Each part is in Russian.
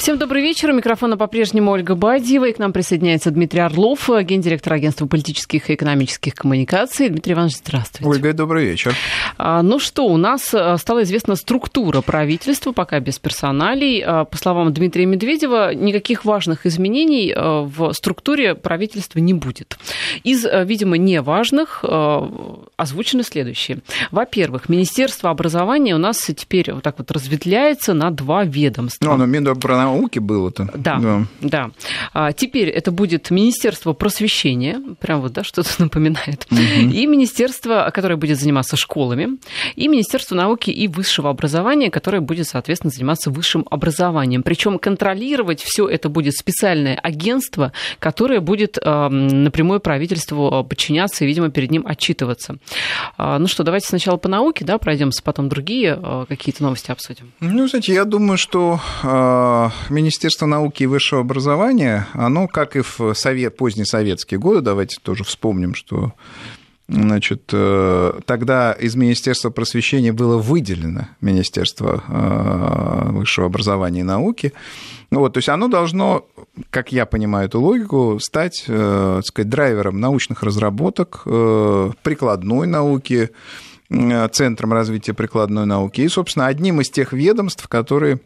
Всем добрый вечер. У микрофона по-прежнему Ольга Бадьева. И к нам присоединяется Дмитрий Орлов, гендиректор Агентства политических и экономических коммуникаций. Дмитрий Иванович, здравствуйте. Ольга, добрый вечер. Ну что, у нас стала известна структура правительства, пока без персоналей. По словам Дмитрия Медведева, никаких важных изменений в структуре правительства не будет. Из, видимо, неважных озвучены следующие. Во-первых, Министерство образования у нас теперь вот так вот разветвляется на два ведомства. Ну, оно Минобрнауки было-то. Да. Теперь это будет Министерство просвещения, прям вот, да, что-то напоминает, и Министерство, которое будет заниматься школами, и Министерство науки и высшего образования, которое будет, соответственно, заниматься высшим образованием. Причем контролировать все это будет специальное агентство, которое будет напрямую правительству подчиняться и, видимо, перед ним отчитываться. Ну что, давайте сначала по науке, да, пройдемся, потом другие какие-то новости обсудим. Ну, знаете, я думаю, что Министерство науки и высшего образования, оно, как и в позднесоветские годы, давайте тоже вспомним, что тогда из Министерства просвещения было выделено Министерство высшего образования и науки. Вот, то есть оно должно, как я понимаю эту логику, стать, так сказать, драйвером научных разработок, прикладной науки, центром развития прикладной науки и, собственно, одним из тех ведомств, которые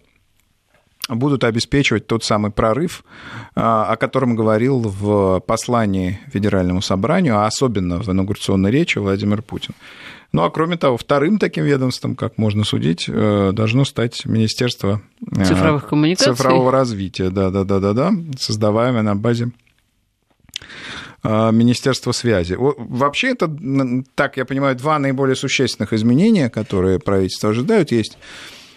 будут обеспечивать тот самый прорыв, о котором говорил в послании Федеральному собранию, а особенно в инаугурационной речи Владимир Путин. Ну, а кроме того, вторым таким ведомством, как можно судить, должно стать Министерство цифровых коммуникаций, цифрового развития, создаваемое на базе Министерства связи. Вообще это, так я понимаю, два наиболее существенных изменения, которые правительство ожидают. Есть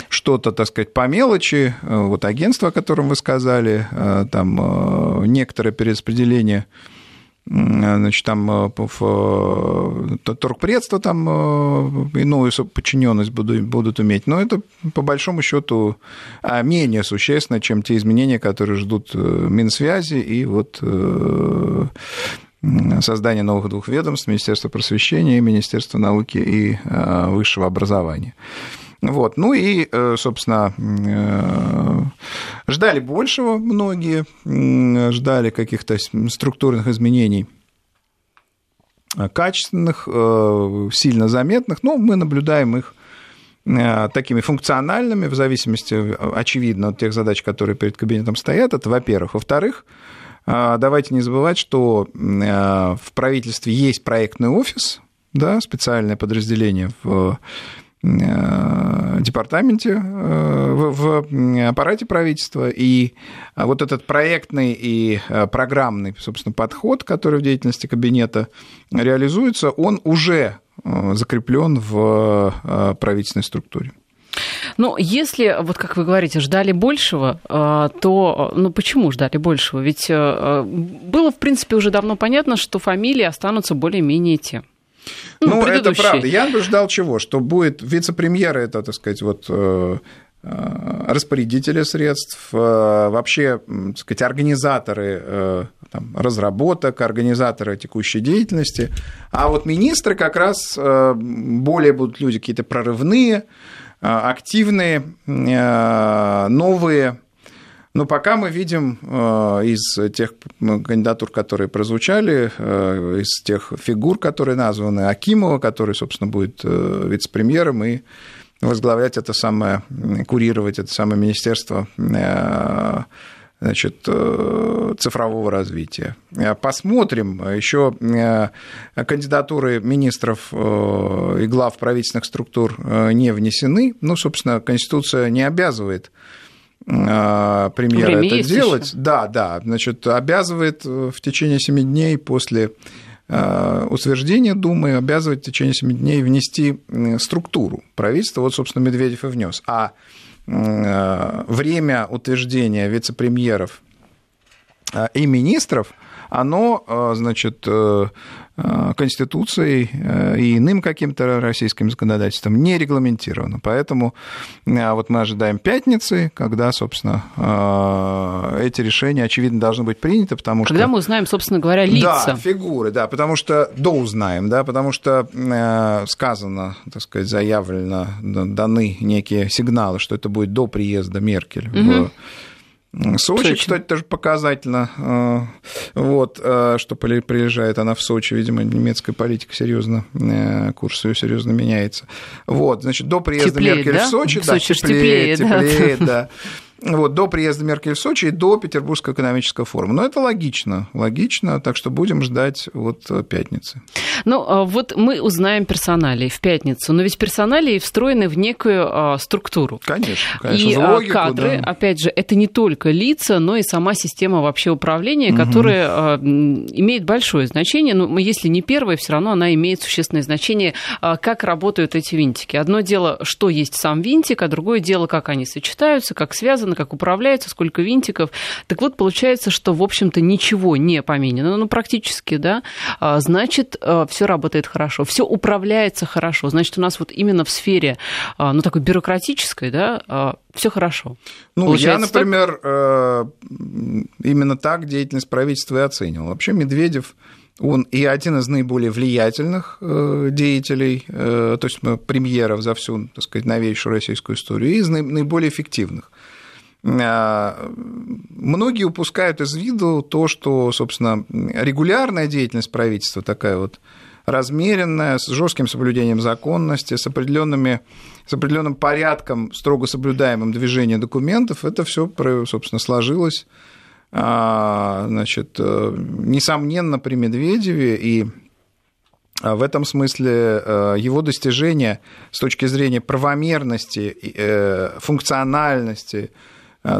что-то, так сказать, по мелочи, вот агентство, о котором вы сказали, там некоторое перераспределение, значит, там торгпредство, там иную подчиненность будут иметь, но это, по большому счету, менее существенно, чем те изменения, которые ждут Минсвязи и вот создание новых двух ведомств, Министерство просвещения и Министерство науки и высшего образования. Вот. Ну и, собственно, ждали большего многие, ждали каких-то структурных изменений, качественных, сильно заметных, но мы наблюдаем их такими функциональными, в зависимости, очевидно, от тех задач, которые перед кабинетом стоят, это, во-первых. Во-вторых, давайте не забывать, что в правительстве есть проектный офис, да, специальное подразделение в департаменте, в аппарате правительства, и вот этот проектный и программный, собственно, подход, который в деятельности кабинета реализуется, он уже закреплен в правительственной структуре. Но если, вот как вы говорите, ждали большего, то почему ждали большего? Ведь было, в принципе, уже давно понятно, что фамилии останутся более-менее те. Ну, это правда. Я бы ждал чего? Что будет вице-премьер, это, так сказать, вот распорядители средств, вообще, так сказать, организаторы там разработок, организаторы текущей деятельности. А вот министры как раз более будут люди какие-то прорывные, активные, новые. Но пока мы видим из тех кандидатур, которые прозвучали, из тех фигур, которые названы, Акимова, который, собственно, будет вице-премьером и возглавлять это самое, курировать это самое министерство, значит, цифрового развития. Посмотрим еще кандидатуры министров и глав правительственных структур не внесены. Ну, собственно, Конституция не обязывает премьера это делать. Еще. Да, значит, обязывает в течение 7 дней после утверждения Думы, обязывает в течение 7 дней внести структуру правительства. Вот, собственно, Медведев и внес. А время утверждения вице-премьеров и министров, оно, значит, Конституцией и иным каким-то российским законодательством не регламентировано. Поэтому вот мы ожидаем пятницы, когда, собственно, эти решения, очевидно, должны быть приняты, потому что... Когда мы узнаем, собственно говоря, лица. Да, фигуры, да, потому что... Доузнаем, да, потому что сказано, так сказать, заявлено, даны некие сигналы, что это будет до приезда Меркель в Сочи, кстати, тоже показательно, вот, что приезжает она в Сочи, видимо, немецкая политика серьезно, курс ее серьезно меняется. Вот, значит, до приезда Меркель в Сочи, да, теплее, да. Вот, до приезда Меркель в Сочи и до Петербургского экономического форума. Но это логично, так что будем ждать вот пятницы. Ну, вот мы узнаем персоналии в пятницу, но ведь персоналии встроены в некую структуру. Конечно. И логику, кадры, да. Опять же, это не только лица, но и сама система вообще управления, которая имеет большое значение, но если не первое, все равно она имеет существенное значение, как работают эти винтики. Одно дело, что есть сам винтик, а другое дело, как они сочетаются, как связаны, как управляются, сколько винтиков. Так вот, получается, что, в общем-то, ничего не поменено, ну, практически, да, значит, все работает хорошо, все управляется хорошо, значит, у нас вот именно в сфере, ну, такой бюрократической, да, все хорошо. Ну, получается, я, например, именно так деятельность правительства и оценивал. Вообще Медведев, он и один из наиболее влиятельных деятелей, то есть премьеров за всю, так сказать, новейшую российскую историю, и из наиболее эффективных. Многие упускают из виду то, что, собственно, регулярная деятельность правительства такая вот размеренная, с жестким соблюдением законности, с определенным порядком, строго соблюдаемым движением документов, это все, собственно, сложилось, значит, несомненно, при Медведеве, и в этом смысле его достижения с точки зрения правомерности, функциональности,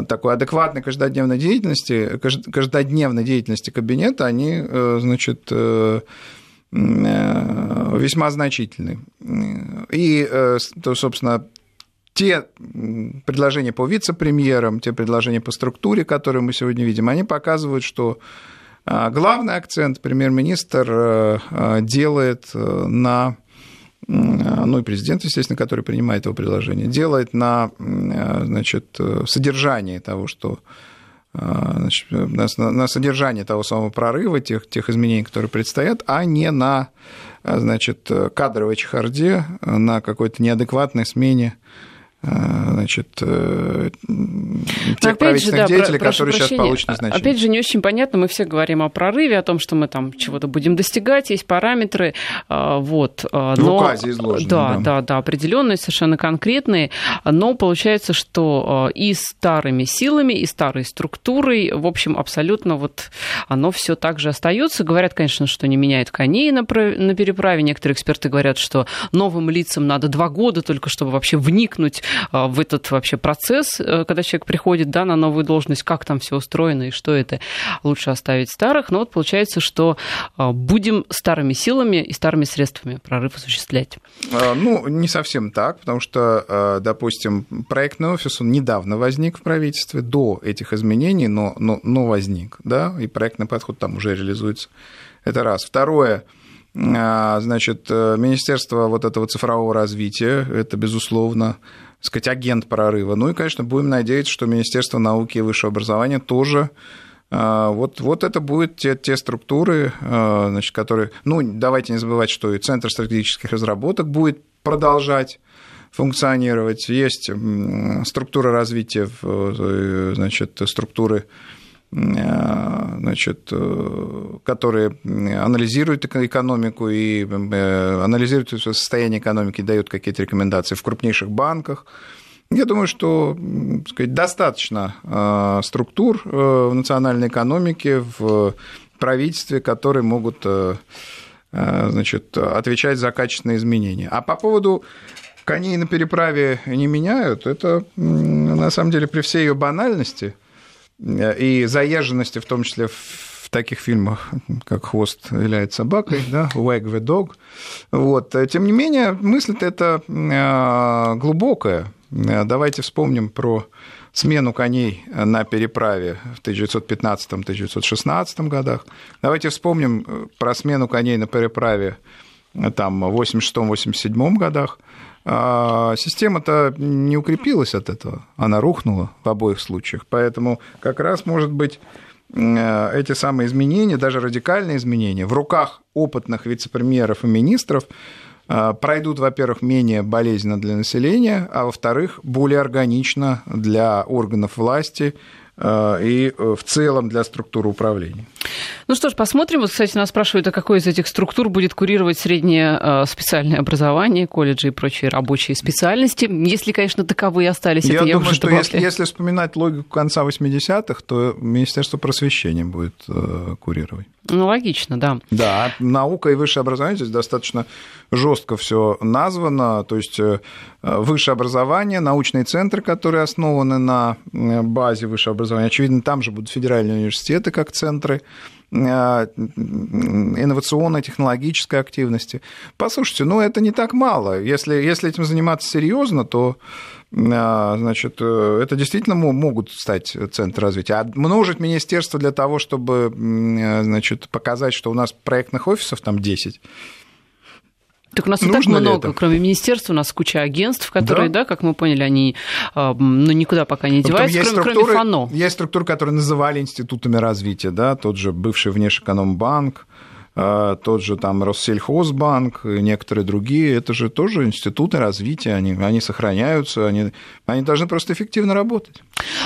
такой адекватной каждодневной деятельности кабинета, они, значит, весьма значительны. И, собственно, те предложения по вице-премьерам, те предложения по структуре, которые мы сегодня видим, они показывают, что главный акцент премьер-министр делает на, ну и президент, естественно, который принимает его предложение, делает на, значит, содержании того, что, значит, на содержании того самого прорыва, тех изменений, которые предстоят, а не на, значит, кадровой чехарде, на какой-то неадекватной смене, значит, тех правительственных деятелей, которые сейчас получат назначение. Опять же, не очень понятно, мы все говорим о прорыве, о том, что мы там чего-то будем достигать, есть параметры, вот. Но, в указе изложены. Да, определенные, совершенно конкретные, но получается, что и старыми силами, и старой структурой, в общем, абсолютно вот оно все так же остается. Говорят, конечно, что не меняют коней на переправе, некоторые эксперты говорят, что новым лицам надо 2 года только, чтобы вообще вникнуть в этот вообще процесс, когда человек приходит, да, на новую должность, как там все устроено и что это, лучше оставить старых. Но вот получается, что будем старыми силами и старыми средствами прорыв осуществлять. Ну, не совсем так, потому что, допустим, проектный офис, он недавно возник в правительстве, до этих изменений, но возник, да, и проектный подход там уже реализуется. Это раз. Второе, значит, Министерство вот этого цифрового развития, это, безусловно, так сказать, агент прорыва. Ну и, конечно, будем надеяться, что Министерство науки и высшего образования тоже. Вот это будут те структуры, значит, которые... Ну, давайте не забывать, что и Центр стратегических разработок будет продолжать функционировать. Есть структура развития, значит, структуры, значит, которые анализируют экономику и анализируют состояние экономики, дают какие-то рекомендации в крупнейших банках. Я думаю, что, так сказать, достаточно структур в национальной экономике, в правительстве, которые могут, значит, отвечать за качественные изменения. А по поводу коней на переправе не меняют, это, на самом деле, при всей ее банальности и заезженности, в том числе в таких фильмах, как «Хвост виляет собакой», да, «Wag the dog». Вот. Тем не менее, мысль-то эта глубокая. Давайте вспомним про смену коней на переправе в 1915-1916 годах. Давайте вспомним про смену коней на переправе там, в 1986-1987 годах. Система-то не укрепилась от этого, она рухнула в обоих случаях. Поэтому как раз, может быть, эти самые изменения, даже радикальные изменения, в руках опытных вице-премьеров и министров пройдут, во-первых, менее болезненно для населения, а во-вторых, более органично для органов власти, и в целом для структуры управления. Ну что ж, посмотрим. Вот, кстати, нас спрашивают, а какой из этих структур будет курировать среднее специальное образование, колледжи и прочие рабочие специальности, если, конечно, таковые остались. Я думаю, уже что если вспоминать логику конца 80-х, то Министерство просвещения будет курировать. Ну, логично, да. Да, наука и высшее образование здесь достаточно жестко все названо, то есть высшее образование, научные центры, которые основаны на базе высшего образования, очевидно, там же будут федеральные университеты как центры инновационной, технологической активности. Послушайте, ну это не так мало. Если этим заниматься серьезно, то значит, это действительно могут стать центры развития. А множить министерства для того, чтобы, значит, показать, что у нас проектных офисов там 10. Так у нас нужно и так много, кроме министерства, у нас куча агентств, которые, да, как мы поняли, они никуда пока не деваются, кроме ФАНО. Есть структуры, которые называли институтами развития, да, тот же бывший Внешэкономбанк, тот же там Россельхозбанк и некоторые другие, это же тоже институты развития, они сохраняются, они должны просто эффективно работать.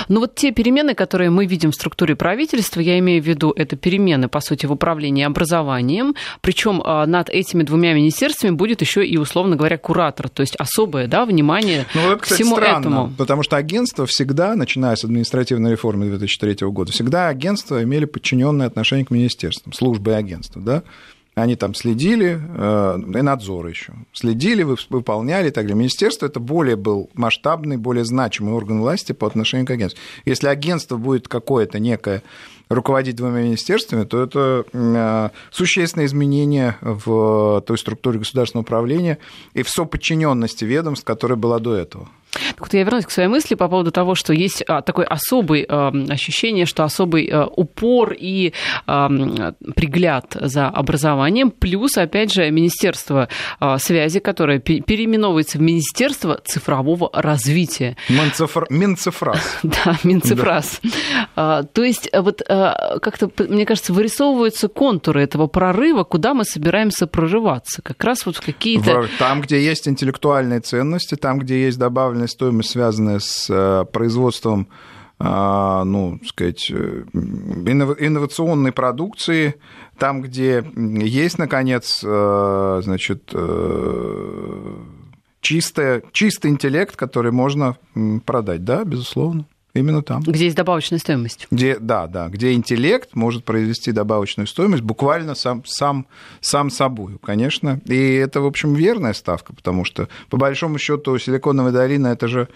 Но вот те перемены, которые мы видим в структуре правительства, я имею в виду, это перемены, по сути, в управлении образованием, причем над этими двумя министерствами будет еще и, условно говоря, куратор, то есть особое, да, внимание это, кстати, всему странно, этому. Потому что агентство всегда, начиная с административной реформы 2003 года, всегда агентства имели подчиненное отношение к министерствам, службы и агентства, да? Они там следили, и надзор еще, следили, выполняли и так далее. Министерство – это более был масштабный, более значимый орган власти по отношению к агентству. Если агентство будет какое-то некое руководить двумя министерствами, то это существенное изменение в той структуре государственного управления и в соподчиненности ведомств, которая была до этого. Так вот, я вернусь к своей мысли по поводу того, что есть такое особое ощущение, что особый упор и пригляд за образованием, плюс, опять же, Министерство связи, которое переименовывается в Министерство цифрового развития. Минцифраз. Да, Минцифраз. То есть вот как-то, мне кажется, вырисовываются контуры этого прорыва, куда мы собираемся прорываться. Как раз вот в какие-то... Там, где есть интеллектуальные ценности, там, где есть добавленные стоимость, связанная с производством, ну, сказать, инновационной продукции, там, где есть, наконец, значит, чистый интеллект, который можно продать, да, безусловно. Именно там. Где есть добавочная стоимость. Где интеллект может произвести добавочную стоимость буквально сам собой, конечно. И это, в общем, верная ставка, потому что, по большому счету, Силиконовая долина – это же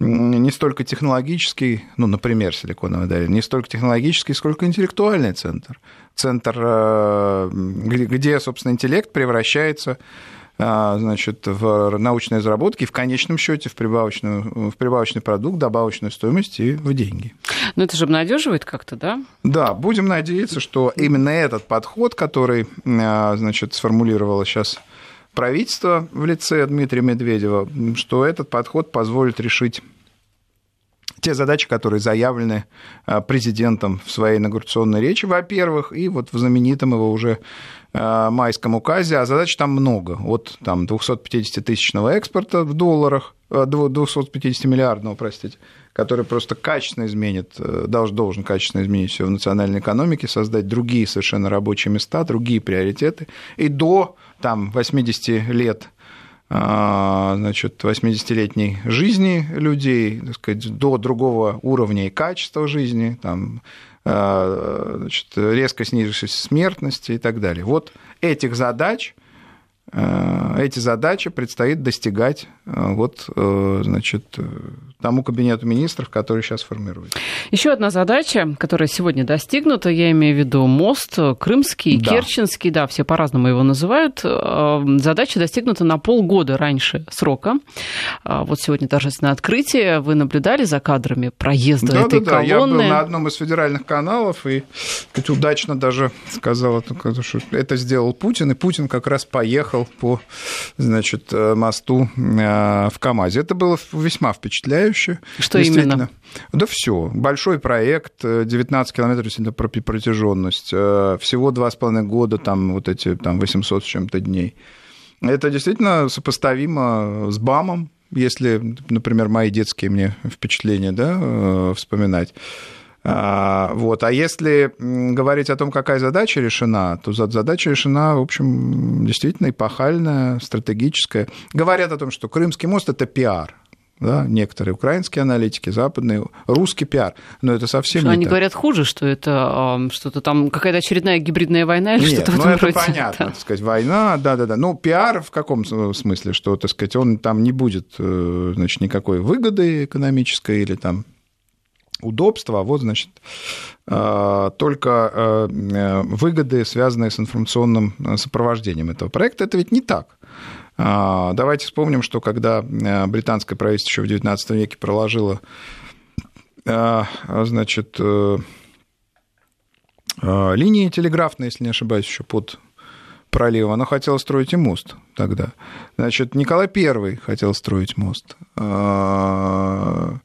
не столько технологический, ну, например, Силиконовая долина, не столько технологический, сколько интеллектуальный центр. Центр, где, собственно, интеллект превращается, значит, в научные разработки и в конечном счете в прибавочный продукт, добавочную стоимость и в деньги. Но это же обнадеживает как-то, да? Да, будем надеяться, что именно этот подход, который, значит, сформулировало сейчас правительство в лице Дмитрия Медведева, что этот подход позволит решить те задачи, которые заявлены президентом в своей инаугурационной речи, во-первых, и вот в знаменитом его уже майском указе, а задач там много, от там, 250-тысячного экспорта в долларах, 250-миллиардного, простите, который просто качественно изменит, должен качественно изменить все в национальной экономике, создать другие совершенно рабочие места, другие приоритеты, и до там, 80 лет, значит, 80-летней жизни людей, так сказать, до другого уровня и качества жизни, там, значит, резко снизившейся смертности и так далее. Вот эти задачи предстоит достигать вот, значит, тому кабинету министров, который сейчас формируется. Еще одна задача, которая сегодня достигнута, я имею в виду мост Крымский, да. Керченский, да, все по-разному его называют. Задача достигнута на полгода раньше срока. Вот сегодня торжественное открытие. Вы наблюдали за кадрами проезда этой колонны? Да, я был на одном из федеральных каналов и удачно даже сказал, что это сделал Путин, и Путин как раз поехал по, значит, мосту в КамАЗе. Это было весьма впечатляюще. Что именно? Да все. Большой проект, 19 километров протяженность, всего 2,5 года, там вот эти там, 800 с чем-то дней. Это действительно сопоставимо с БАМом, если, например, мои детские мне впечатления, да, вспоминать. Вот. А если говорить о том, какая задача решена, то задача решена, в общем, действительно эпохальная, стратегическая. Говорят о том, что Крымский мост – это пиар. Да, некоторые украинские аналитики, западные, русский пиар, но это совсем что не они так. Говорят хуже, что это что-то там, какая-то очередная гибридная война или нет, что-то в этом роде. Нет, ну это понятно, да. Так сказать, война, да-да-да, но пиар в каком смысле, что, так сказать, он там не будет, значит, никакой выгоды экономической или там удобства, а вот, значит, только выгоды, связанные с информационным сопровождением этого проекта, это ведь не так. Давайте вспомним, что когда британское правительство еще в XIX веке проложило, значит, линии телеграфные, если не ошибаюсь, еще под проливом, оно хотело строить и мост тогда. Значит, Николай I хотел строить мост, а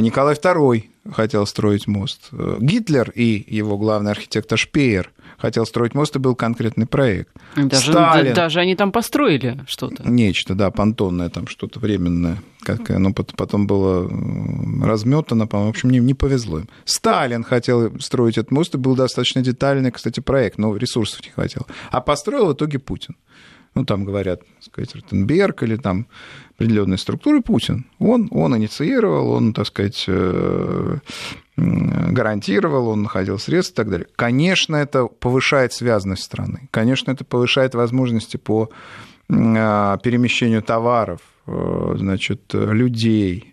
Николай II хотел строить мост. Гитлер и его главный архитектор Шпеер хотел строить мост, и был конкретный проект. Даже они там построили что-то. Нечто, да, понтонное там, что-то временное. Как оно потом было разметано, по-моему, в общем, не повезло им. Сталин хотел строить этот мост, и был достаточно детальный, кстати, проект, но ресурсов не хватило. А построил в итоге Путин. Ну, там говорят, так сказать, Ротенберг или там определенные структуры, Путин. Он инициировал, он, так сказать, гарантировал, он находил средства и так далее. Конечно, это повышает связность страны. Конечно, это повышает возможности по перемещению товаров, значит, людей.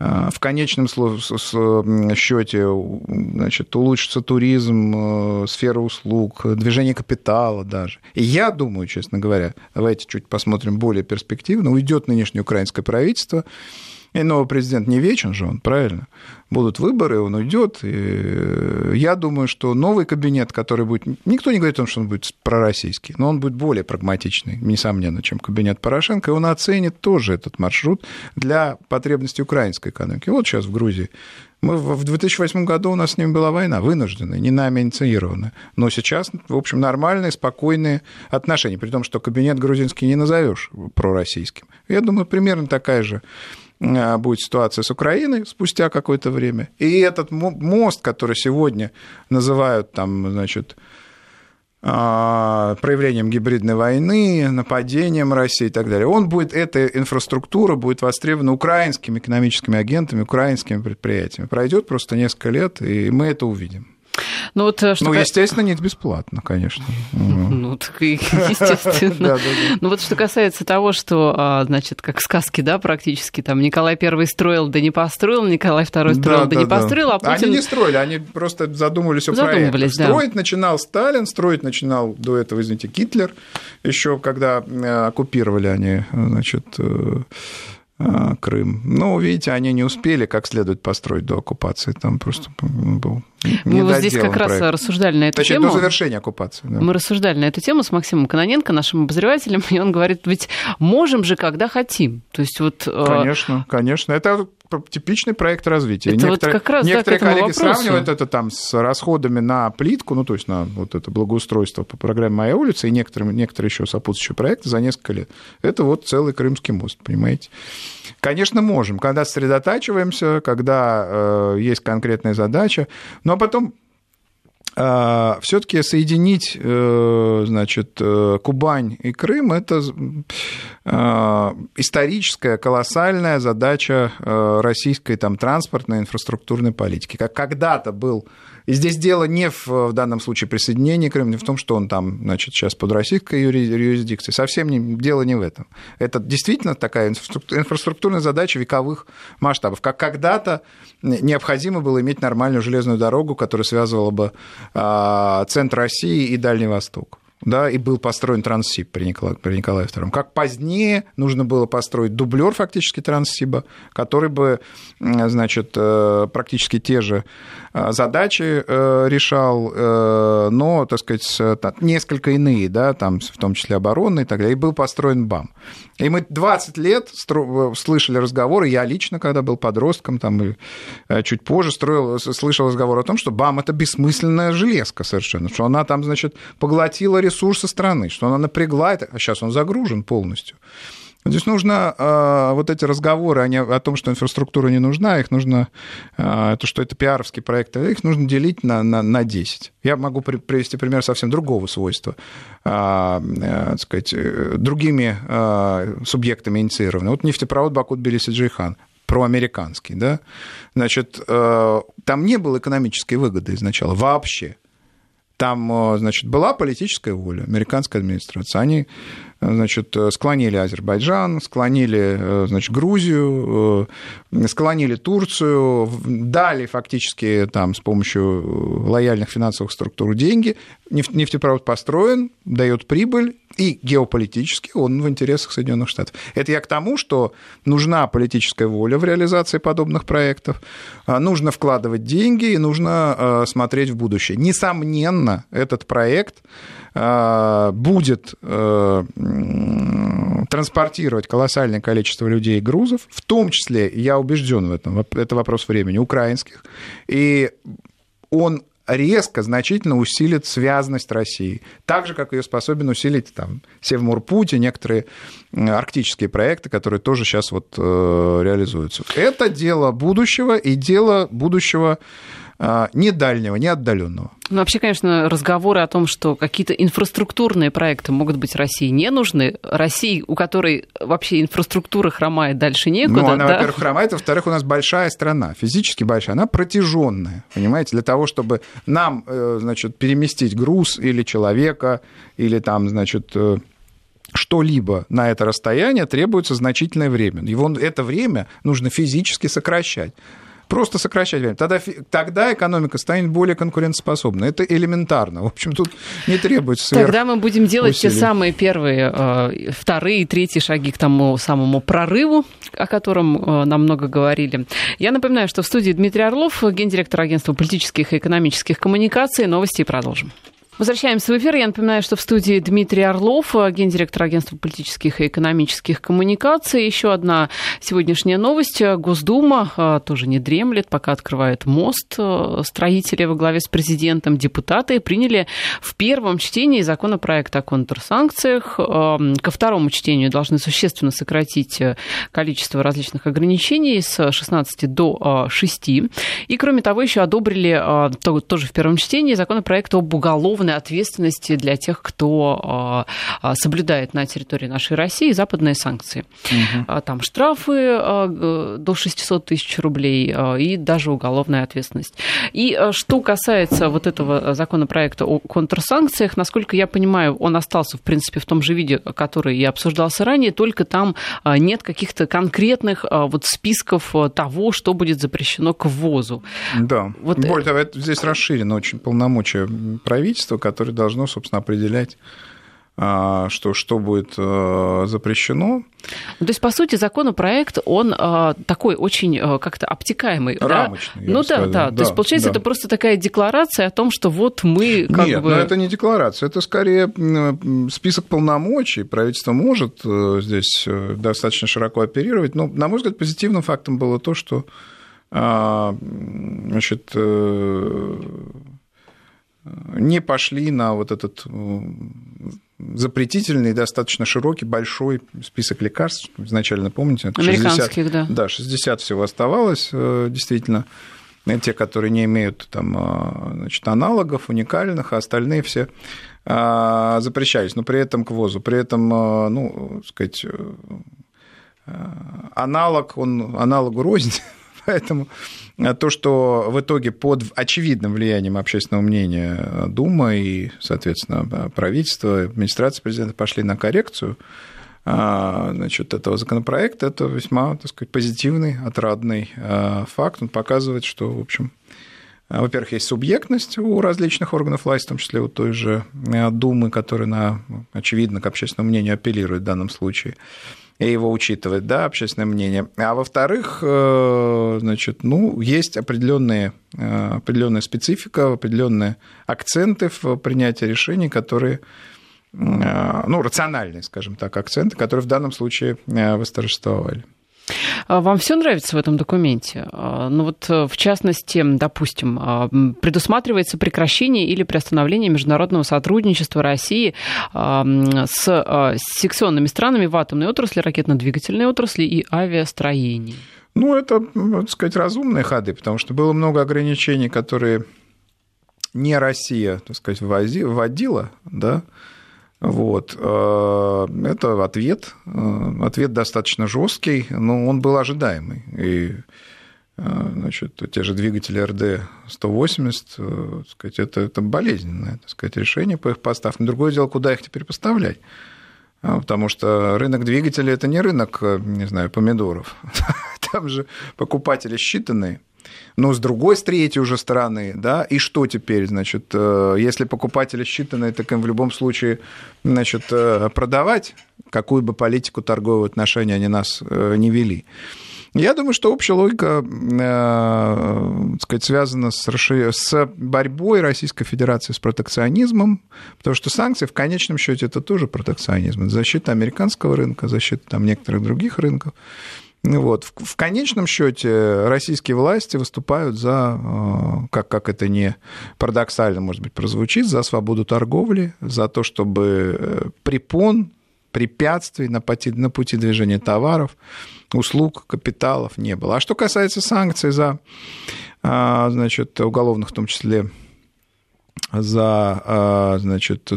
В конечном счете, значит, улучшится туризм, сфера услуг, движение капитала даже. И я думаю, честно говоря, давайте чуть посмотрим более перспективно, уйдет нынешнее украинское правительство, и новый президент не вечен же он, правильно? Будут выборы, он уйдет. И я думаю, что новый кабинет, который будет... Никто не говорит о том, что он будет пророссийский, но он будет более прагматичный, несомненно, чем кабинет Порошенко. И он оценит тоже этот маршрут для потребностей украинской экономики. Вот сейчас в Грузии. Мы в 2008 году у нас с ними была война, вынужденная, не нами инициированная. Но сейчас, в общем, нормальные, спокойные отношения. При том, что кабинет грузинский не назовешь пророссийским. Я думаю, примерно такая же будет ситуация с Украиной спустя какое-то время. И этот мост, который сегодня называют там, значит, проявлением гибридной войны, нападением России и так далее, он будет, эта инфраструктура будет востребована украинскими экономическими агентами, украинскими предприятиями. Пройдет просто несколько лет, и мы это увидим. Ну, вот, что естественно, нет, бесплатно, конечно. Ну, так естественно. Ну, вот что касается того, что, значит, как сказки, да, практически, там, Николай I строил, да не построил, Николай II строил, да не построил, а Путин... Они не строили, они просто задумывались о проекте. Строить начинал Сталин, строить начинал до этого, извините, Гитлер, еще когда оккупировали они, значит, Крым. Ну, видите, они не успели как следует построить до оккупации. Там просто был недоделан проект. Мы вот здесь как раз рассуждали на эту тему. Точнее, до завершения оккупации. Да. Мы рассуждали на эту тему с Максимом Кононенко, нашим обозревателем, и он говорит, ведь можем же, когда хотим. То есть вот... Конечно, конечно. Это типичный проект развития. Это некоторые вот как раз, некоторые да, коллеги сравнивают это там с расходами на плитку, ну, то есть на вот это благоустройство по программе «Моя улица» и некоторые еще сопутствующие проекты за несколько лет. Это вот целый Крымский мост, понимаете? Конечно, можем, когда сосредотачиваемся, когда есть конкретная задача, но потом все-таки соединить, значит, Кубань и Крым – это историческая колоссальная задача российской там, транспортной инфраструктурной политики. Как когда-то был, и здесь дело не в данном случае присоединении Крыма, не в том, что он там, значит, сейчас под российской юрисдикцией, совсем дело не в этом. Это действительно такая инфраструктурная задача вековых масштабов. Как когда-то необходимо было иметь нормальную железную дорогу, которая связывала бы центр России и Дальний Восток. Да, и был построен Транссиб при Николае II. Как позднее нужно было построить дублер фактически Транссиба, который бы, значит, практически те же задачи решал, но, так сказать, несколько иные, да, там, в том числе оборонные и так далее. И был построен БАМ. И мы 20 лет слышали разговоры, я лично, когда был подростком, там, и чуть позже слышал разговор о том, что БАМ – это бессмысленная железка совершенно, что она там, значит, поглотила ресурсы страны, что она напрягла, а сейчас он загружен полностью. Здесь нужно вот эти разговоры о том, что инфраструктура не нужна, их нужно, то, что это пиаровский проект, их нужно делить на 10. Я могу привести пример совсем другого свойства, так сказать, другими субъектами инициированы. Вот нефтепровод Баку-Тбилиси-Джейхан, проамериканский, да? Значит, там не было экономической выгоды изначально вообще. Там, значит, была политическая воля американской администрации. Они, значит, склонили Азербайджан, склонили, значит, Грузию, склонили Турцию, дали фактически там с помощью лояльных финансовых структур деньги. Нефтепровод построен, дает прибыль, и геополитически он в интересах Соединенных Штатов. Это я к тому, что нужна политическая воля в реализации подобных проектов, нужно вкладывать деньги и нужно смотреть в будущее. Несомненно, этот проект будет транспортировать колоссальное количество людей и грузов, в том числе, я убежден в этом, это вопрос времени, украинских, и он резко, значительно усилит связность России, так же, как ее способен усилить там Севморпуть и некоторые арктические проекты, которые тоже сейчас вот реализуются. Это дело будущего и дело будущего не дальнего, не отдаленного. Ну, вообще, конечно, разговоры о том, что какие-то инфраструктурные проекты могут быть России не нужны. России, у которой вообще инфраструктура хромает, дальше некуда. Ну, она, да? Во-первых, хромает, во-вторых, у нас большая страна, физически большая, она протяженная, понимаете, для того, чтобы нам, значит, переместить груз или человека, или там, значит, что-либо на это расстояние требуется значительное время. Это время нужно физически сокращать. Просто сокращать время. Тогда экономика станет более конкурентоспособной. Это элементарно. В общем, тут не требуется сверх. Тогда мы будем делать усилий. Те самые первые, вторые и третьи шаги к тому самому прорыву, о котором нам много говорили. Я напоминаю, что в студии Дмитрий Орлов, гендиректор Агентства политических и экономических коммуникаций. Новости продолжим. Возвращаемся в эфир. Я напоминаю, что в студии Дмитрий Орлов, гендиректор Агентства политических и экономических коммуникаций. Еще одна сегодняшняя новость. Госдума тоже не дремлет, пока открывает мост. Строители во главе с президентом, депутаты приняли в первом чтении законопроект о контрсанкциях. Ко второму чтению должны существенно сократить количество различных ограничений с 16 до 6. И, кроме того, еще одобрили тоже в первом чтении законопроект об уголовном ответственности для тех, кто соблюдает на территории нашей России западные санкции. Угу. Там штрафы до 600 тысяч рублей и даже уголовная ответственность. И что касается вот этого законопроекта о контрсанкциях, насколько я понимаю, он остался, в принципе, в том же виде, который и обсуждался ранее, только там нет каких-то конкретных вот списков того, что будет запрещено к ввозу. Да. Вот. Более того, здесь расширено очень полномочия правительства, которое должно, собственно, определять, что будет запрещено. То есть, по сути, законопроект, он такой очень как-то обтекаемый. Рамочный, да? Ну да. То есть, получается, это просто такая декларация о том, что вот мы как Нет, но это не декларация, это скорее список полномочий. Правительство может здесь достаточно широко оперировать. Но, на мой взгляд, позитивным фактом было то, что, значит, не пошли на вот этот запретительный, достаточно широкий, большой список лекарств. Изначально, помните, американских, 60, да, 60 всего оставалось, действительно. Те, которые не имеют там, значит, аналогов уникальных, а остальные все запрещались. Но при этом к ввозу, при этом, ну, так сказать, аналог, он аналогу рознь. Поэтому то, что в итоге под очевидным влиянием общественного мнения Дума и, соответственно, правительство, администрация президента пошли на коррекцию, значит, этого законопроекта, это весьма, так сказать, позитивный, отрадный факт. Он показывает, что, в общем, во-первых, есть субъектность у различных органов власти, в том числе у той же Думы, которая, очевидно, к общественному мнению апеллирует в данном случае, и его учитывать, да, общественное мнение. А во-вторых, значит, ну, есть определенная специфика, определенные акценты в принятии решений, которые, ну, рациональные, скажем так, акценты, которые в данном случае восторжествовали. Вам все нравится в этом документе? Ну вот, в частности, допустим, предусматривается прекращение или приостановление международного сотрудничества России с секционными странами в атомной отрасли, ракетно-двигательной отрасли и авиастроении. Ну, это, так сказать, разумные ходы, потому что было много ограничений, которые не Россия, так сказать, вводила, да, вот. Это ответ. Ответ достаточно жесткий, но он был ожидаемый. И, значит, те же двигатели РД-180, так сказать, это болезненное, так сказать, решение по их поставкам. Другое дело, куда их теперь поставлять. Потому что рынок двигателей – это не рынок, не знаю, помидоров. Там же покупатели считанные. Но с другой, с третьей уже стороны, да, и что теперь, значит, если покупатели считанные, так им в любом случае, значит, продавать, какую бы политику торгового отношения они нас не вели. Я думаю, что общая логика, так сказать, связана с борьбой Российской Федерации с протекционизмом, потому что санкции в конечном счете это тоже протекционизм, защита американского рынка, защита там некоторых других рынков. Вот. В конечном счете российские власти выступают за, как это не парадоксально, может быть, прозвучит, за свободу торговли, за то, чтобы препон, препятствий на пути движения товаров, услуг, капиталов не было. А что касается санкций за, значит, уголовных, в том числе, за, значит,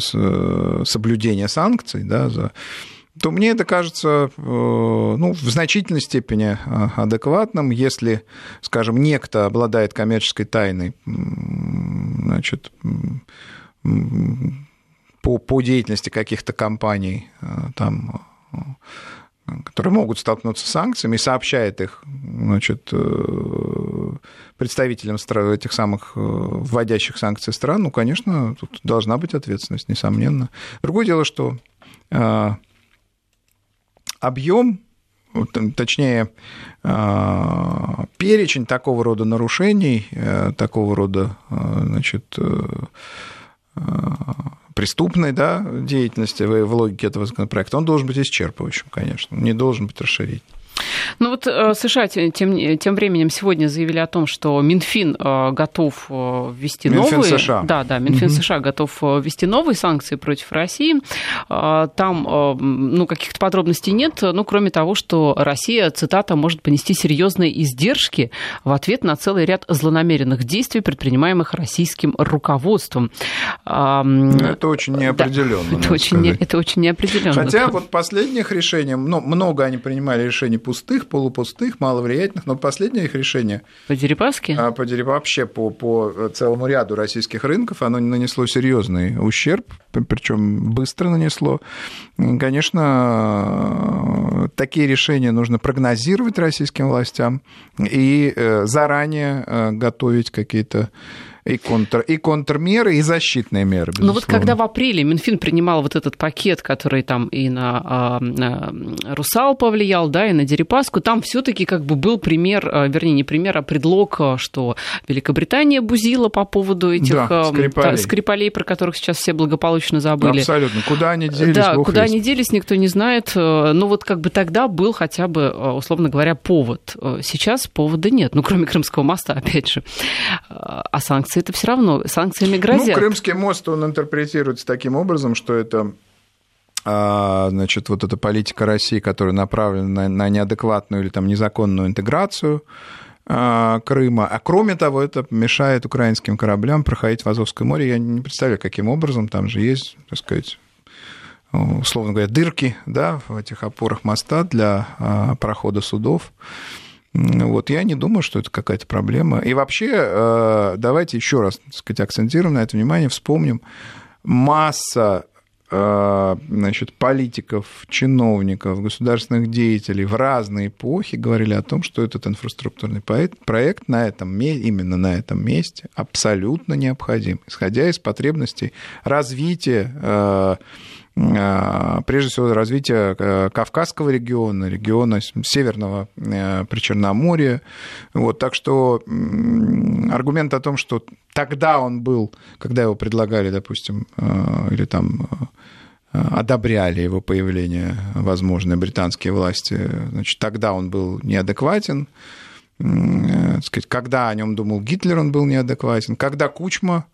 соблюдение санкций, да, за... то мне это кажется, ну, в значительной степени адекватным, если, скажем, некто обладает коммерческой тайной, значит, по деятельности каких-то компаний, там, которые могут столкнуться с санкциями, и сообщает их, значит, представителям этих самых вводящих санкции стран, ну, конечно, тут должна быть ответственность, несомненно. Другое дело, что... объем, точнее, перечень такого рода нарушений, такого рода, значит, преступной, да, деятельности в логике этого законопроекта, он должен быть исчерпывающим, конечно, не должен быть расширительным. Ну вот США тем временем сегодня заявили о том, что Минфин готов ввести новые... Минфин США. Да, Минфин США готов ввести новые санкции против России. Там, ну, каких-то подробностей нет, ну, кроме того, что Россия, цитата, может понести серьезные издержки в ответ на целый ряд злонамеренных действий, предпринимаемых российским руководством. Это очень неопределенно. Да, это очень неопределенно. Хотя вот последних решений, ну, много они принимали решений пустых, полупустых, маловлиятельных, но последнее их решение... По Дерипаске? Вообще по целому ряду российских рынков оно нанесло серьезный ущерб, причем быстро нанесло. Конечно, такие решения нужно прогнозировать российским властям и заранее готовить какие-то и контрмеры, и защитные меры, безусловно. Но вот когда в апреле Минфин принимал вот этот пакет, который там и на Русал повлиял, да, и на Дерипаску, там все-таки как бы был пример, вернее, не пример, а предлог, что Великобритания бузила по поводу этих скрипалей, про которых сейчас все благополучно забыли. Абсолютно. Куда они делись? Да, куда они делись, никто не знает. Но вот как бы тогда был хотя бы, условно говоря, повод. Сейчас повода нет. Ну, кроме Крымского моста, опять же. А санкции это все равно, санкциями грозят. Ну, Крымский мост, он интерпретируется таким образом, что это, значит, вот эта политика России, которая направлена на неадекватную или там незаконную интеграцию Крыма. А кроме того, это мешает украинским кораблям проходить в Азовское море. Я не представляю, каким образом. Там же есть, так сказать, условно говоря, дырки, да, в этих опорах моста для прохода судов. Вот, я не думаю, что это какая-то проблема. И вообще, давайте еще раз, так сказать, акцентируем на это внимание, вспомним, масса, значит, политиков, чиновников, государственных деятелей в разные эпохи говорили о том, что этот инфраструктурный проект на этом, именно на этом месте абсолютно необходим, исходя из потребностей развития, прежде всего, развитие Кавказского региона, региона Северного Причерноморья. Вот, так что аргумент о том, что тогда он был, когда его предлагали, допустим, или там одобряли его появление, возможно, британские власти, значит, тогда он был неадекватен. Когда о нем думал Гитлер, он был неадекватен. Когда Кучма,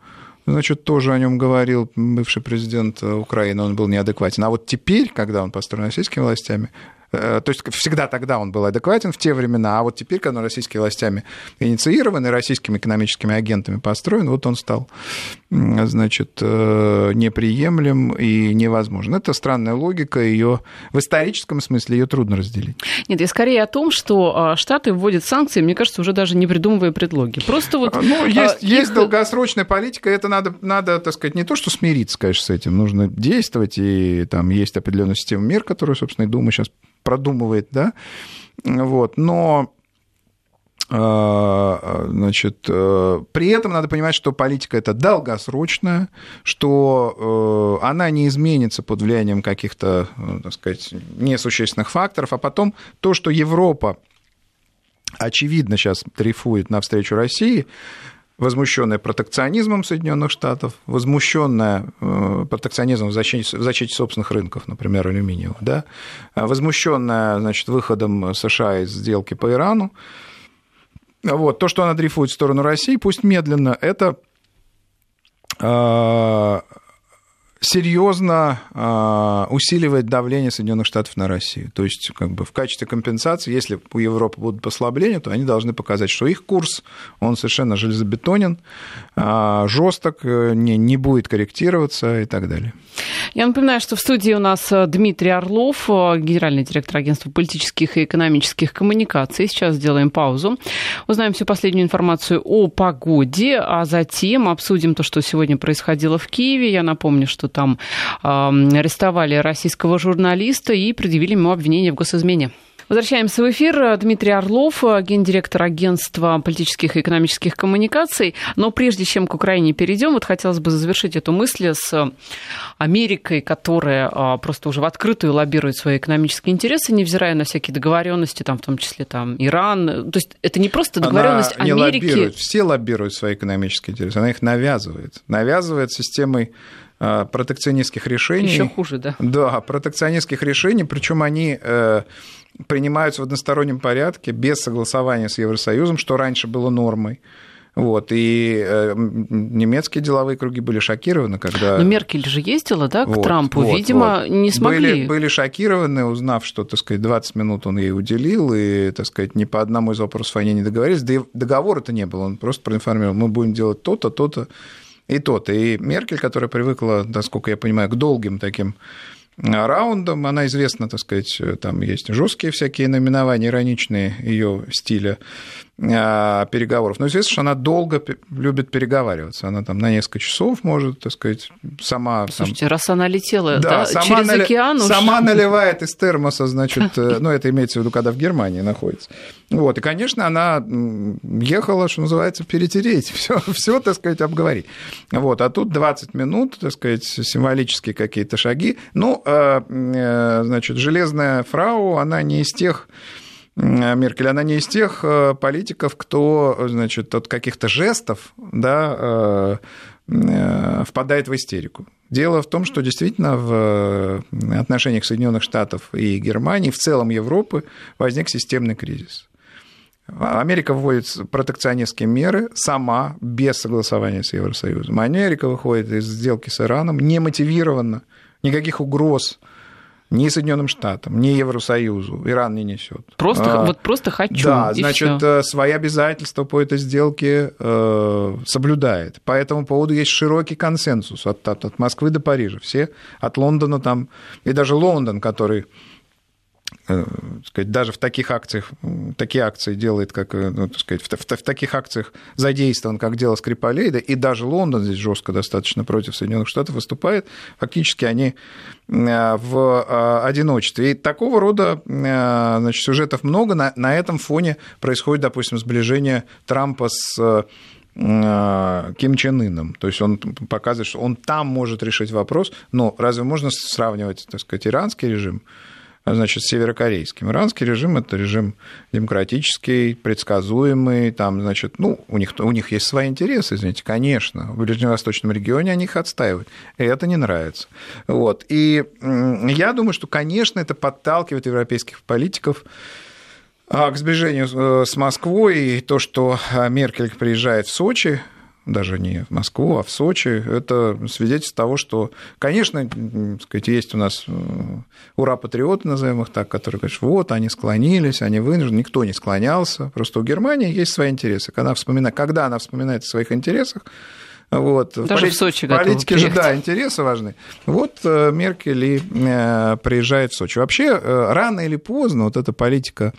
значит, тоже о нем говорил, бывший президент Украины, он был неадекватен. А вот теперь, когда он построен российскими властями, то есть всегда тогда он был адекватен в те времена, а вот теперь, когда он российскими властями инициирован и российскими экономическими агентами построен, вот он стал, значит, неприемлем и невозможен. Это странная логика, ее в историческом смысле ее трудно разделить. Нет, я скорее о том, что Штаты вводят санкции, мне кажется, уже даже не придумывая предлоги. Просто вот... Ну, есть долгосрочная политика, это надо, так сказать, не то, что смириться, конечно, с этим, нужно действовать, и там есть определенная система мер, которую, собственно, и Дума сейчас продумывает, да, вот, но, значит, при этом надо понимать, что политика это долгосрочная, что она не изменится под влиянием каких-то, так сказать, несущественных факторов, а потом то, что Европа, очевидно, сейчас дрейфует навстречу России, возмущенная протекционизмом Соединенных Штатов, возмущенная протекционизмом в защите собственных рынков, например, алюминиевых, да? Возмущенная, значит, выходом США из сделки по Ирану. Вот. То, что она дрейфует в сторону России, пусть медленно, это серьезно усиливает давление Соединенных Штатов на Россию. То есть, как бы в качестве компенсации, если у Европы будут послабления, то они должны показать, что их курс, он совершенно железобетонен, жесток, не будет корректироваться и так далее. Я напоминаю, что в студии у нас Дмитрий Орлов, генеральный директор Агентства политических и экономических коммуникаций. Сейчас сделаем паузу, узнаем всю последнюю информацию о погоде, а затем обсудим то, что сегодня происходило в Киеве. Я напомню, что там арестовали российского журналиста и предъявили ему обвинение в госизмене. Возвращаемся в эфир. Дмитрий Орлов, гендиректор Агентства политических и экономических коммуникаций. Но прежде чем к Украине перейдем, вот хотелось бы завершить эту мысль с Америкой, которая просто уже в открытую лоббирует свои экономические интересы, невзирая на всякие договоренности, там, в том числе там, Иран. То есть это не просто договоренность Америки. Она не лоббирует. Все лоббируют свои экономические интересы. Она их навязывает. Навязывает системой протекционистских решений. Еще хуже, да? Да, протекционистских решений, причем они принимаются в одностороннем порядке, без согласования с Евросоюзом, что раньше было нормой. Вот, и немецкие деловые круги были шокированы, когда... Но Меркель же ездила, да, к Трампу, видимо, не смогли. Были шокированы, узнав, что, так сказать, 20 минут он ей уделил, и, так сказать, ни по одному из вопросов они не договорились, да и договора-то не было, он просто проинформировал, мы будем делать то-то, то-то, и то-то. И Меркель, которая привыкла, насколько я понимаю, к долгим таким раундам, она известна, так сказать, там есть жесткие всякие наименования, ироничные ее стиля переговоров. Но известно, что она долго любит переговариваться. Она там на несколько часов может, так сказать, сама... Слушайте, там... раз она летела, да, через океан... Сама наливает из термоса, значит, ну, это имеется в виду, когда в Германии находится. Вот, и, конечно, она ехала, что называется, перетереть, все, так сказать, обговорить. Вот, а тут 20 минут, так сказать, символические какие-то шаги. Ну, значит, железная фрау, она не из тех... Меркель, она не из тех политиков, кто, значит, от каких-то жестов, да, впадает в истерику. Дело в том, что действительно в отношениях Соединенных Штатов и Германии, в целом Европы, возник системный кризис. Америка вводит протекционистские меры сама, без согласования с Евросоюзом. Америка выходит из сделки с Ираном немотивированно, никаких угроз ни Соединенным Штатам, ни Евросоюзу Иран не несет. Просто хочу. Да, значит, всё. Свои обязательства по этой сделке соблюдает. По этому поводу есть широкий консенсус от Москвы до Парижа. Все от Лондона там, и даже Лондон, который, так сказать, даже в таких акциях, такие акции делает, как, ну, так сказать, в таких акциях задействован, как дело Скрипалей, да, и даже Лондон здесь жестко достаточно против Соединенных Штатов выступает, фактически они в одиночестве. И такого рода, значит, сюжетов много. На этом фоне происходит, допустим, сближение Трампа с Ким Чен Ыном. То есть он показывает, что он там может решить вопрос, но разве можно сравнивать, так сказать, иранский режим значит, северокорейским. Иранский режим – это режим демократический, предсказуемый, там, значит, ну, у них есть свои интересы, извините, конечно, в ближневосточном регионе они их отстаивают, и это не нравится. Вот. И я думаю, что, конечно, это подталкивает европейских политиков к сближению с Москвой, и то, что Меркель приезжает в Сочи, даже не в Москву, а в Сочи, это свидетельство того, что, конечно, так сказать, есть у нас ура-патриоты, назовем их так, которые говорят, вот, они склонились, они вынуждены, никто не склонялся, просто у Германии есть свои интересы. Когда она вспоминает о своих интересах, вот, даже в Сочи политики же, да, интересы важны. Вот Меркель и приезжает в Сочи. Вообще, рано или поздно вот эта политика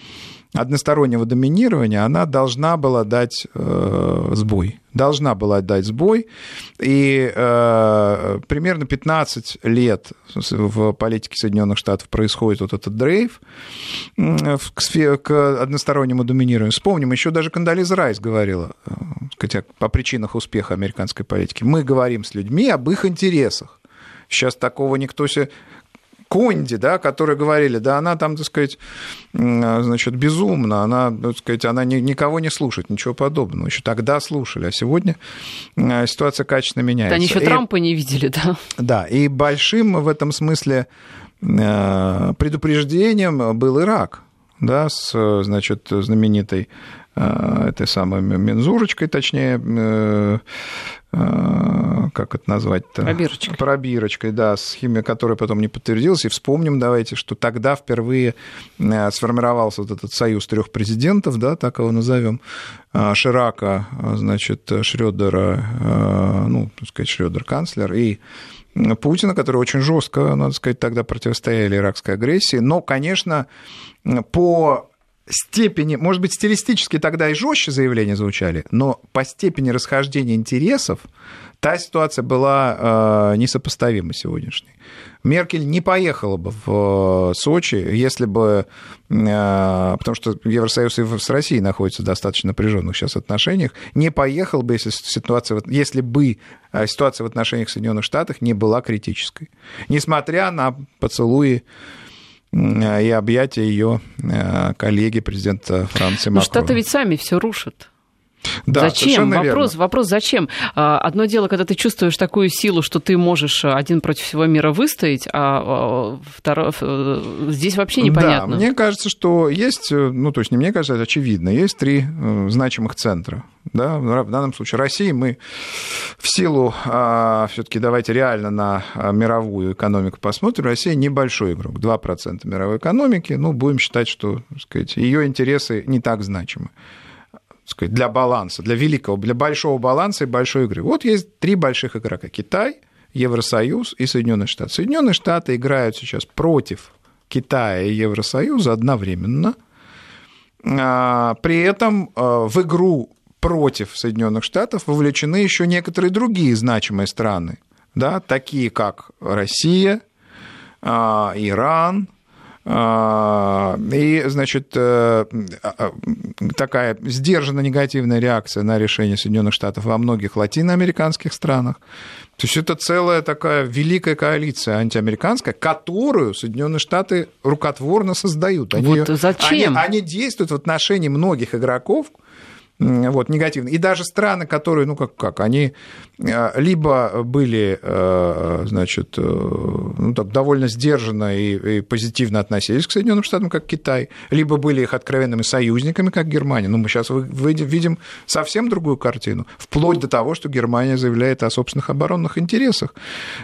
одностороннего доминирования, она должна была дать сбой. Должна была дать сбой. И примерно 15 лет в политике Соединенных Штатов происходит вот этот дрейф к одностороннему доминированию. Вспомним, еще даже Кондолиза Райс говорила, хотя о причинах успеха американской политики. Мы говорим с людьми об их интересах. Сейчас такого никто себе... Конди, да, которые говорили, да, она там, так сказать, значит, безумна, она, так сказать, она никого не слушает, ничего подобного. Еще тогда слушали, а сегодня ситуация качественно меняется. Они еще Трампа не видели, да? Да, и большим в этом смысле предупреждением был Ирак, да, с, значит, знаменитой этой самой мензурочкой, точнее, как это назвать-то? Пробирочкой. Пробирочкой, да, с химией, которая потом не подтвердилась. И вспомним, давайте, что тогда впервые сформировался вот этот союз трех президентов, да, так его назовем, Ширака, значит, Шредера, ну, так сказать, Шредер канцлер, и Путина, который очень жестко, надо сказать, тогда противостояли иракской агрессии. Но, конечно, по степени, может быть, стилистически тогда и жестче заявления звучали, но по степени расхождения интересов та ситуация была несопоставима сегодняшней. Меркель не поехала бы в Сочи, если бы... Потому что Евросоюз и с Россией находятся в достаточно напряженных сейчас отношениях. Не поехал бы, если бы ситуация в отношениях в Соединенных Штатах не была критической. Несмотря на поцелуи и объятия ее коллеги, президента Франции Макрона. Но Штаты ведь сами все рушат. Да, зачем? Вопрос, зачем? Одно дело, когда ты чувствуешь такую силу, что ты можешь один против всего мира выстоять, а здесь вообще непонятно. Да, мне кажется, что есть, ну, то есть не мне кажется, это очевидно, есть три значимых центра. Да, в данном случае России мы в силу, все-таки давайте реально на мировую экономику посмотрим, Россия небольшой игрок, 2% мировой экономики, ну, будем считать, что, так сказать, ее интересы не так значимы. Для баланса, для большого баланса и большой игры. Вот есть три больших игрока: Китай, Евросоюз и Соединенные Штаты. Соединенные Штаты играют сейчас против Китая и Евросоюза одновременно. При этом в игру против Соединенных Штатов вовлечены еще некоторые другие значимые страны, да, такие как Россия, Иран. И, значит, такая сдержанно негативная реакция на решение Соединенных Штатов во многих латиноамериканских странах. То есть это целая такая великая коалиция антиамериканская, которую Соединенные Штаты рукотворно создают. Они действуют в отношении многих игроков. Вот, негативно. И даже страны, которые, ну, как они либо были, значит, ну, так, довольно сдержанно и позитивно относились к Соединенным Штатам, как Китай, либо были их откровенными союзниками, как Германия. Ну, мы сейчас видим совсем другую картину, вплоть до того, что Германия заявляет о собственных оборонных интересах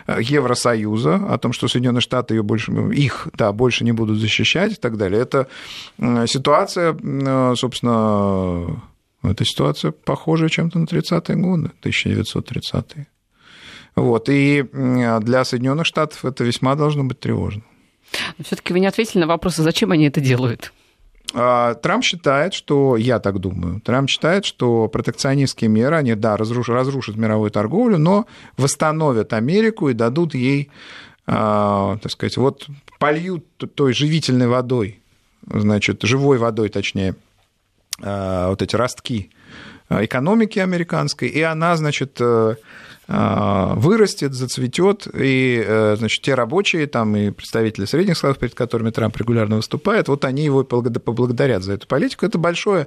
Евросоюза, о том, что Соединенные Штаты больше не будут защищать и так далее. Это ситуация, собственно... Эта ситуация похожа чем-то на 30-е годы, 1930-е. Вот. И для Соединенных Штатов это весьма должно быть тревожно. Все-таки вы не ответили на вопрос, зачем они это делают? Трамп считает, что, я так думаю, протекционистские меры, они, да, разрушат мировую торговлю, но восстановят Америку и дадут ей, так сказать, вот польют той живительной водой, значит, живой водой, точнее, вот эти ростки экономики американской, и она, значит, вырастет, зацветет, и, значит, те рабочие там, и представители средних слоев, перед которыми Трамп регулярно выступает, вот они его поблагодарят за эту политику. Это большое,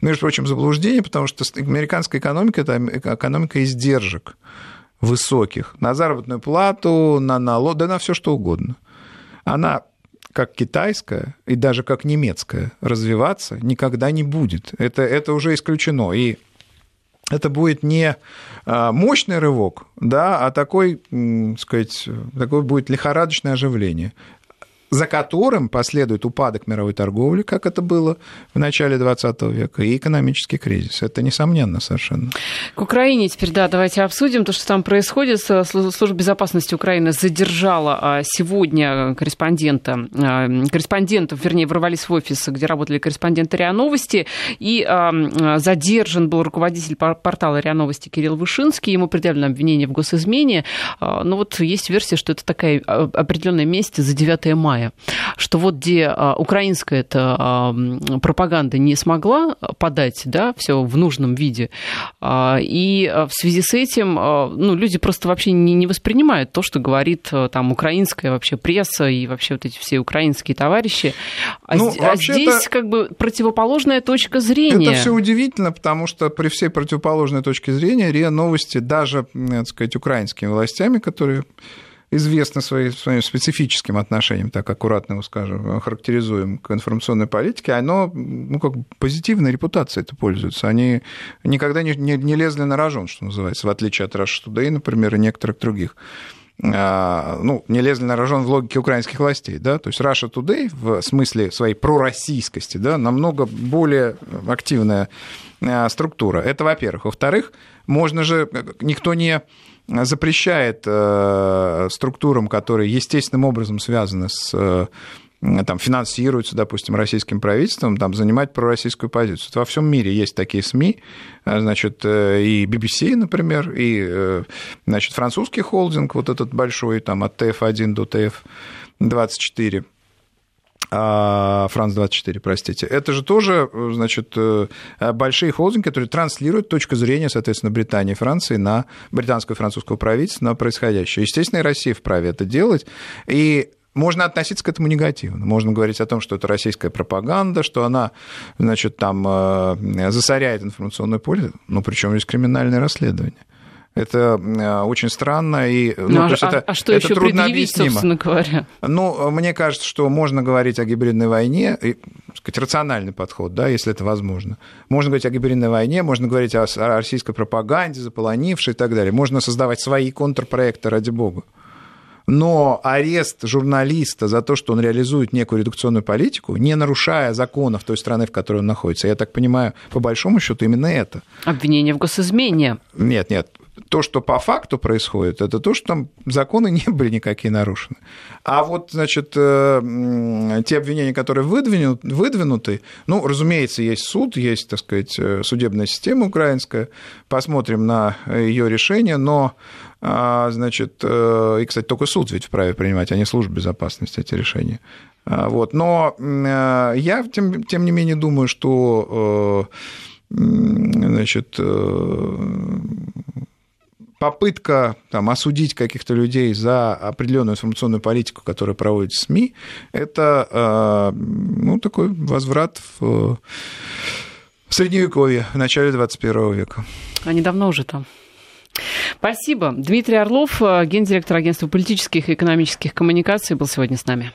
между прочим, заблуждение, потому что американская экономика – это экономика издержек высоких на заработную плату, на налог, да на все что угодно. Она, как китайская и даже как немецкая, развиваться никогда не будет. Это уже исключено. И это будет не мощный рывок, да, а такое будет лихорадочное оживление, за которым последует упадок мировой торговли, как это было в начале 20 века, и экономический кризис. Это несомненно совершенно. К Украине теперь, да, давайте обсудим то, что там происходит. Служба безопасности Украины задержала сегодня корреспондентов, ворвались в офис, где работали корреспонденты РИА Новости, и задержан был руководитель портала РИА Новости Кирилл Вышинский, ему предъявлено обвинение в госизмене, но вот есть версия, что это такая определенная месть за 9 мая. Что вот где украинская пропаганда не смогла подать, да, все в нужном виде, и в связи с этим люди просто вообще не воспринимают то, что говорит там украинская вообще пресса и вообще вот эти все украинские товарищи. А здесь как бы противоположная точка зрения. Это все удивительно, потому что при всей противоположной точке зрения РИА Новости даже, так сказать, украинскими властями, которые известно своим специфическим отношением, так аккуратно его, скажем, характеризуем, к информационной политике, оно, как позитивной репутацией это пользуется. Они никогда не лезли на рожон, что называется, в отличие от Russia Today, например, и некоторых других. Не лезли на рожон в логике украинских властей, да, то есть Russia Today в смысле своей пророссийскости, да, намного более активная структура. Это, во-первых. Во-вторых, никто не запрещает структурам, которые естественным образом связаны с, там, финансируются, допустим, российским правительством, там, занимать пророссийскую позицию. Во всем мире есть такие СМИ, значит, и BBC, например, и, значит, французский холдинг, вот этот большой, там, от ТФ-1 до ТФ-24, Франс-24, простите. Это же тоже, значит, большие холдинги, которые транслируют точку зрения, соответственно, Британии и Франции на британское и французское правительство, на происходящее. Естественно, и Россия вправе это делать. И можно относиться к этому негативно. Можно говорить о том, что это российская пропаганда, что она, значит, там засоряет информационное поле. Ну, причем есть криминальное расследование. Это очень странно. И, а что это еще предъявить, собственно говоря? Ну, мне кажется, что можно говорить о гибридной войне, и, так сказать, рациональный подход, да, если это возможно. Можно говорить о гибридной войне, можно говорить о российской пропаганде, заполонившей и так далее. Можно создавать свои контрпроекты, ради бога. Но арест журналиста за то, что он реализует некую редукционную политику, не нарушая законов той страны, в которой он находится, я так понимаю, по большому счету именно это. Обвинение в госизмене. Нет. То, что по факту происходит, это то, что там законы не были никакие нарушены. А вот, значит, те обвинения, которые выдвинуты, разумеется, есть суд, есть, так сказать, судебная система украинская, посмотрим на ее решение, но, значит, и, кстати, только суд ведь вправе принимать, а не служба безопасности эти решения. Вот. Но я, тем не менее, думаю, что, значит, попытка там осудить каких-то людей за определенную информационную политику, которая проводит СМИ, это такой возврат в Средневековье, в начале 21 века. Они давно уже там. Спасибо. Дмитрий Орлов, гендиректор Агентства политических и экономических коммуникаций, был сегодня с нами.